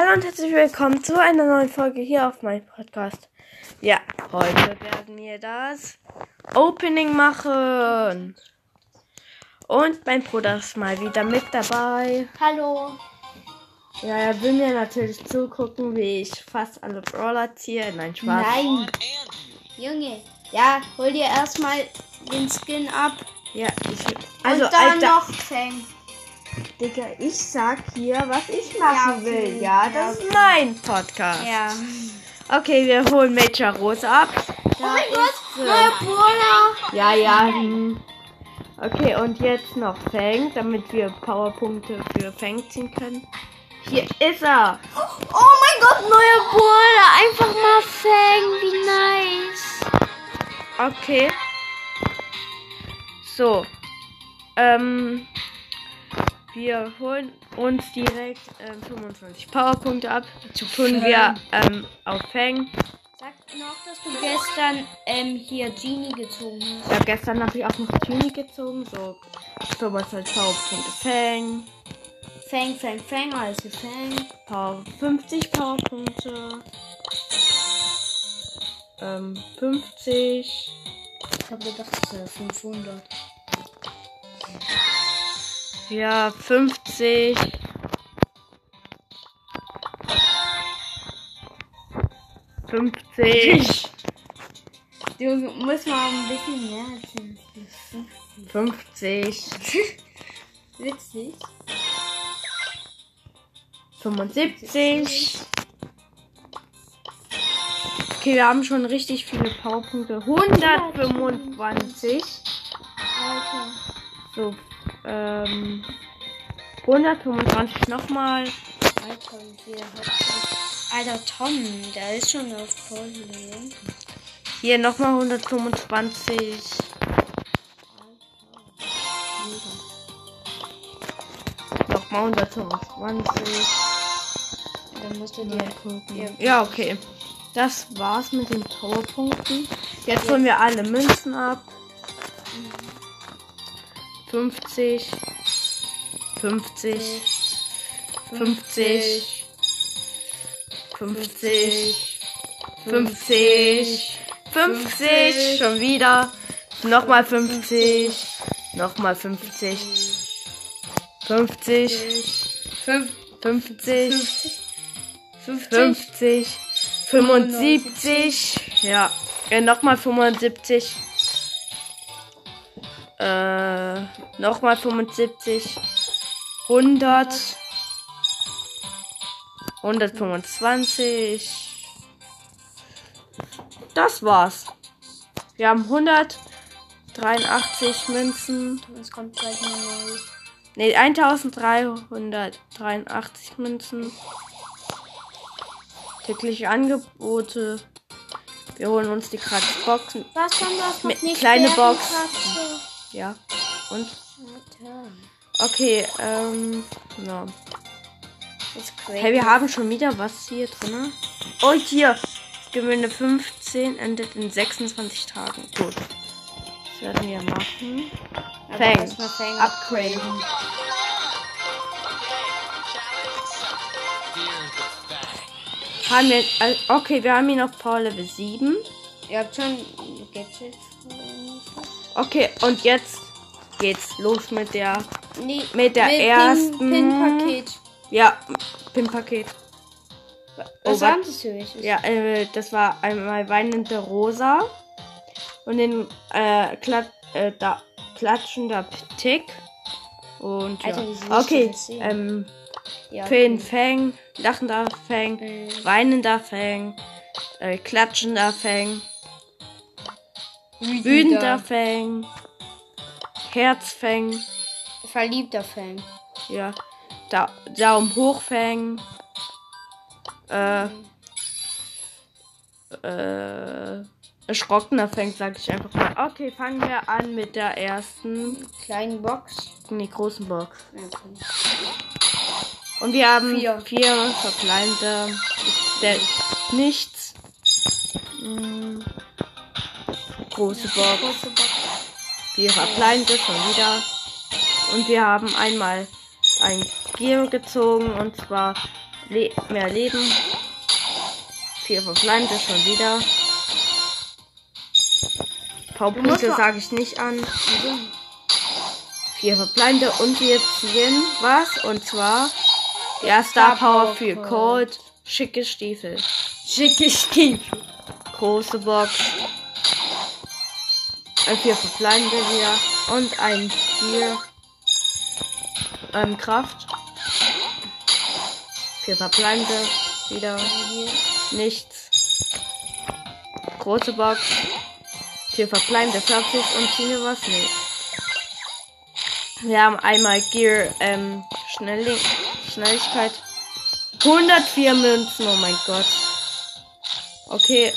Hallo und herzlich willkommen zu einer neuen Folge hier auf meinem Podcast. Ja, heute werden wir das Opening machen. Und mein Bruder ist mal wieder mit dabei. Hallo. Ja, er will mir natürlich zugucken, wie ich fast alle Brawler ziehe. Nein, Spaß. Nein. Junge, ja, hol dir erstmal den Skin ab. Ja, und dann Alter, noch Fang. Digga, ich sag hier, was ich machen will. Ja, das ist mein Podcast. Ja. Okay, wir holen Major Rose ab. Da oh mein Gott, neuer Brawler. Ja, ja. Okay, und jetzt noch Fang, damit wir Powerpunkte für Fang ziehen können. Hier ist er. Oh mein Gott, neuer Brawler. Einfach mal Fang, wie nice. Okay. So. Wir holen uns direkt 25 Powerpunkte ab. Dazu tun wir auf Fang. Sag noch, dass du gestern hier Genie gezogen hast. Ja, gestern habe ich auch noch Genie gezogen. So was halt Powerpunkte Fang. Fang, also Fang. 50 Powerpunkte. 50. Ich habe gedacht, das wäre 500. Ja, 50. Du musst mal ein bisschen mehr erzählen. 50. 70. 75. Okay, wir haben schon richtig viele Powerpunkte. 125. So. 125 nochmal. Alter, Tom, der ist schon auf voll. Hier nochmal 125. Nochmal 125. Dann musst du dir gucken. Ja, okay. Das war's mit den Torpunkten. Jetzt holen wir alle Münzen ab. 50, schon wieder, nochmal 50, nochmal 50, 75, ja, nochmal 75. Nochmal 75, 100, 125. Das war's. Wir haben 183 Münzen. Es kommt gleich mal neu. 1383 Münzen. Tägliche Angebote. Wir holen uns die Kratzboxen. Was kann das mit nicht kleine Box? Kratze. Ja, und? Okay, ja. Hey, wir haben schon wieder was hier drin. Oh, hier! Gewinne 15 endet in 26 Tagen. Gut. Das werden wir machen. Fang. Upgraden. Haben wir, okay, wir haben hier noch Power Level 7. Ihr habt schon Gadgets. Okay, und jetzt geht's los mit der mit ersten Pin-Paket. Ja, Pin-Paket. Was war das für welches? Ja, das war einmal weinende Rosa und den klatschender Tick und ja. Alter, okay, ja, Pin Fang, lachender Fang, weinender Fang, klatschender Fang. Wütender Fang, Herzfang, verliebter Fang, ja, Daumen hoch Fang, erschrockener Fang, sag ich einfach mal. Okay, fangen wir an mit der ersten kleinen Box, großen Box. Okay. Und wir haben vier verkleinte, nichts. Große Box. Wir verpleinte schon wieder. Und wir haben einmal ein Geo gezogen und zwar mehr Leben. 4 verbleibende schon wieder. Powerpunkte sage ich nicht an. 4 verbleibende und wir ziehen was? Und zwar ja, Star Power für Cold. Schicke Stiefel. Schicke Stiefel. Große Box. 4 verbleibende wieder. Und ein Tier. Kraft. 4 verbleibende wieder. Nichts. Große Box. 4 verbleibende 40 und ziehen wir was nicht. Wir haben einmal Gear Schnelligkeit. 104 Münzen, oh mein Gott. Okay,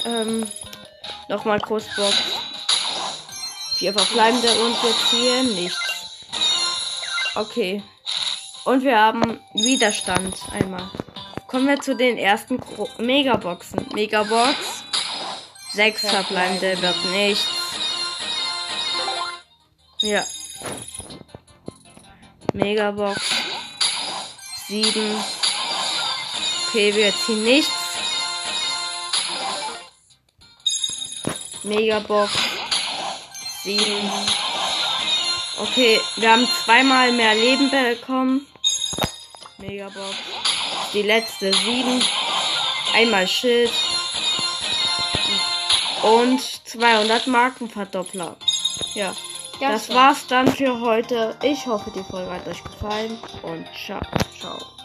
nochmal Großbox. 4 verbleibende und jetzt hier nichts. Okay. Und wir haben Widerstand einmal. Kommen wir zu den ersten Megaboxen. Megabox. 6 verbleibende wird nichts. Ja. Megabox. 7. Okay, wir ziehen nichts. Megabox. 7. Okay, wir haben zweimal mehr Leben bekommen. Megabox. Die letzte 7. Einmal Schild. Und 200 Markenverdoppler. Ja. Das war's dann für heute. Ich hoffe, die Folge hat euch gefallen. Und ciao.